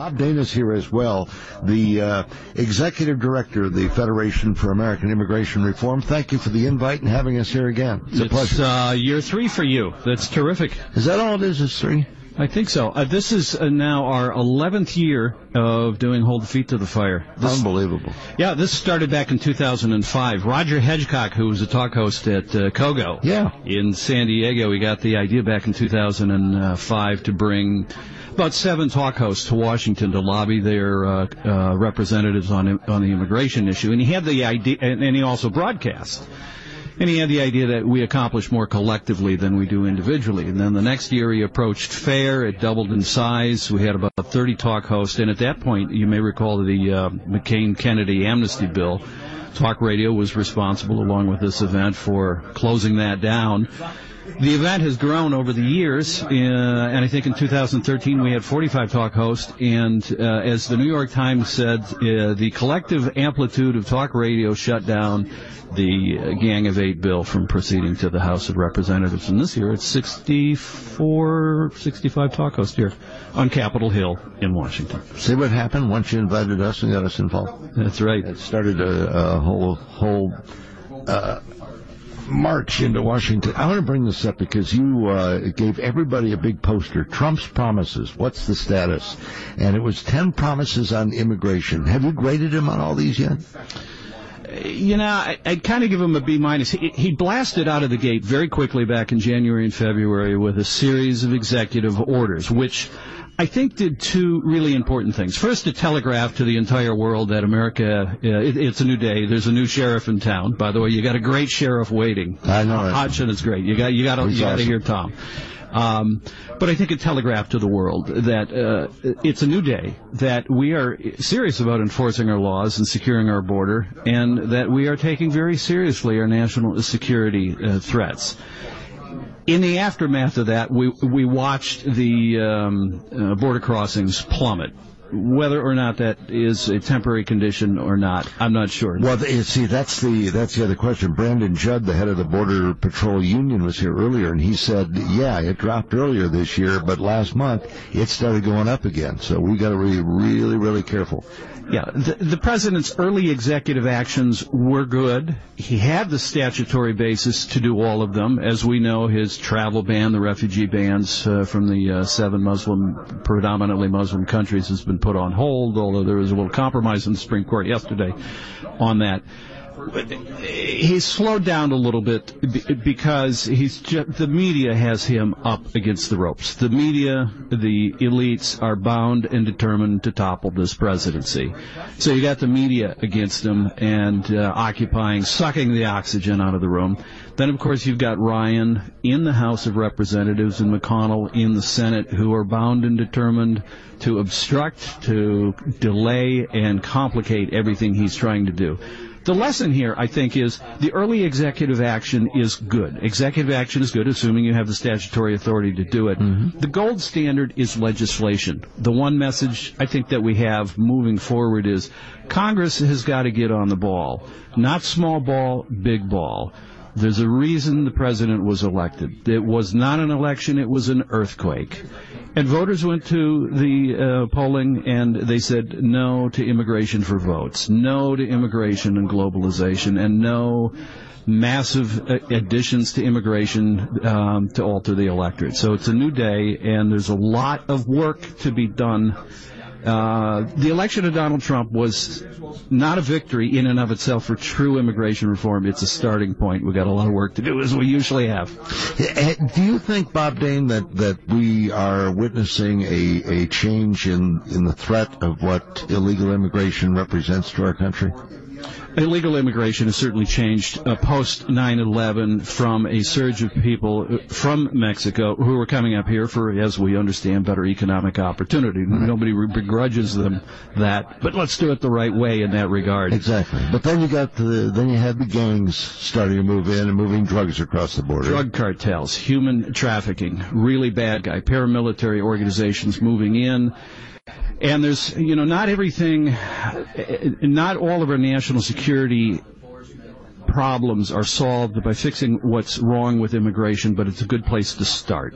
Bob Dana's here as well, the executive director of the Federation for American Immigration Reform. Thank you for the invite and having us here again. It's a pleasure. It's year three for you. That's terrific. Is that all it is? It's three? I think so. This is now our 11th year of doing Hold the Feet to the Fire. Unbelievable. Yeah, this started back in 2005. Roger Hedgecock, who was a talk host at KOGO in San Diego, he got the idea back in 2005 to bring about 7 talk hosts to Washington to lobby their representatives on the immigration issue. And he had the idea, and he also broadcast. And he had the idea that we accomplish more collectively than we do individually. And then the next year he approached FAIR. It doubled in size. We had about 30 talk hosts. And at that point, you may recall the McCain-Kennedy amnesty bill. Talk radio was responsible, along with this event, for closing that down. The event has grown over the years, and I think in 2013 we had 45 talk hosts, and as the New York Times said, the collective amplitude of talk radio shut down the Gang of Eight bill from proceeding to the House of Representatives. And this year it's 65 talk hosts here on Capitol Hill in Washington. See what happened once you invited us and got us involved? That's right. It started a whole march into Washington. I want to bring this up because you gave everybody a big poster, Trump's Promises. What's the status? And it was 10 promises on immigration. Have you graded him on all these yet? You know, I kind of give him a B-. He blasted out of the gate very quickly back in January and February with a series of executive orders, which I think did 2 really important things. First, it telegraphed to the entire world that America, it's a new day. There's a new sheriff in town. By the way, you got a great sheriff waiting. I know. Hodgson is great. You got to hear Tom. But I think it telegraphed to the world that it's a new day, that we are serious about enforcing our laws and securing our border, and that we are taking very seriously our national security threats. In the aftermath of that, we watched the border crossings plummet. Whether or not that is a temporary condition or not, I'm not sure. Well, see, that's the other question. Brandon Judd, the head of the Border Patrol Union, was here earlier, and he said, yeah, it dropped earlier this year, but last month it started going up again. So we got to be really, really careful. Yeah, the president's early executive actions were good. He had the statutory basis to do all of them. As we know, his travel ban, the refugee bans from the 7 predominantly Muslim countries, has been put on hold, although there was a little compromise in the Supreme Court yesterday on that. He's slowed down a little bit because the media has him up against the ropes. The media, the elites, are bound and determined to topple this presidency. So you got the media against him and sucking the oxygen out of the room. Then, of course, you've got Ryan in the House of Representatives and McConnell in the Senate, who are bound and determined to obstruct, to delay, and complicate everything he's trying to do. The lesson here, I think, is the early executive action is good. Executive action is good, assuming you have the statutory authority to do it. Mm-hmm. The gold standard is legislation. The one message I think that we have moving forward is Congress has got to get on the ball. Not small ball, big ball. There's a reason the president was elected. It was not an election, it was an earthquake. And voters went to the polling and they said no to immigration for votes, no to immigration and globalization, and no massive additions to immigration to alter the electorate. So it's a new day and there's a lot of work to be done. The election of Donald Trump was not a victory in and of itself for true immigration reform. It's a starting point. We've got a lot of work to do, as we usually have. Do you think, Bob Dane, that we are witnessing a change in the threat of what illegal immigration represents to our country? Illegal immigration has certainly changed post 9/11 from a surge of people from Mexico who were coming up here for, as we understand, better economic opportunity. Right. Nobody begrudges them that, but let's do it the right way in that regard. Exactly. But then you had the gangs starting to move in and moving drugs across the border. Drug cartels, human trafficking, really bad guy, paramilitary organizations moving in. And there's, you know, not all of our national security problems are solved by fixing what's wrong with immigration, but it's a good place to start.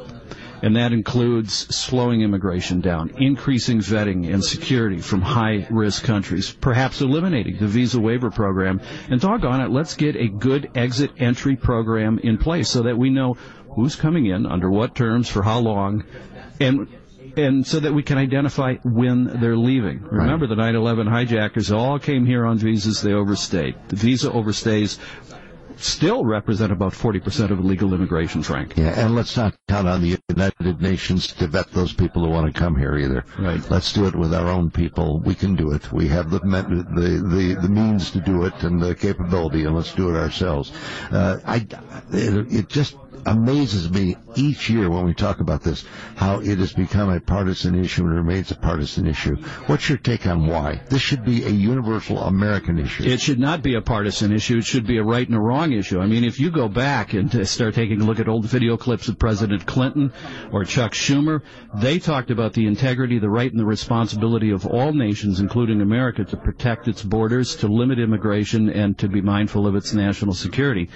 and that includes slowing immigration down, increasing vetting and security from high-risk countries, perhaps eliminating the visa waiver program, and doggone it, let's get a good exit-entry program in place so that we know who's coming in, under what terms, for how long, and so that we can identify when they're leaving. Remember, the 9/11 hijackers all came here on visas. They overstayed. The visa overstays still represent about 40% of illegal immigration, Frank. Yeah, and let's not count on the United Nations to vet those people who want to come here either. Right. Let's do it with our own people. We can do it. We have the means to do it and the capability, and let's do it ourselves. It just amazes me each year when we talk about this, how it has become a partisan issue and remains a partisan issue. What's your take on why? This should be a universal American issue. It should not be a partisan issue. It should be a right and a wrong issue. I mean, if you go back and start taking a look at old video clips of President Clinton or Chuck Schumer, they talked about the integrity, the right, and the responsibility of all nations, including America, to protect its borders, to limit immigration, and to be mindful of its national security.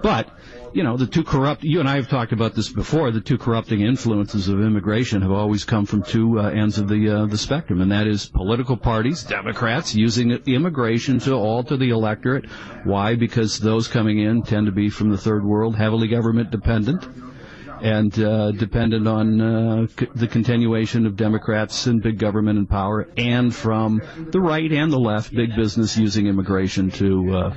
But you know, the two corrupt, you and I have talked about this before, the two corrupting influences of immigration have always come from two ends of the spectrum, and that is political parties, Democrats, using immigration to alter the electorate. Why? Because those coming in tend to be from the third world, heavily government dependent, and dependent on the continuation of Democrats and big government in power, and from the right and the left, big business using immigration to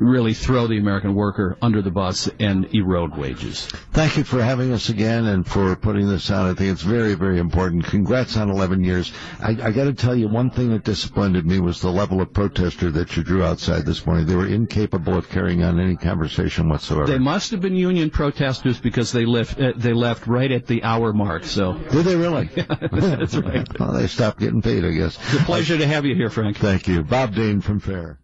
really throw the American worker under the bus and erode wages. Thank you for having us again and for putting this on. I think it's very, very important. Congrats on 11 years. I got to tell you, one thing that disappointed me was the level of protester that you drew outside this morning. They were incapable of carrying on any conversation whatsoever. They must have been union protesters because they left right at the hour mark. So did they really? That's right. Well, they stopped getting paid, I guess. It's a pleasure to have you here, Frank. Thank you. Bob Dane from Fair.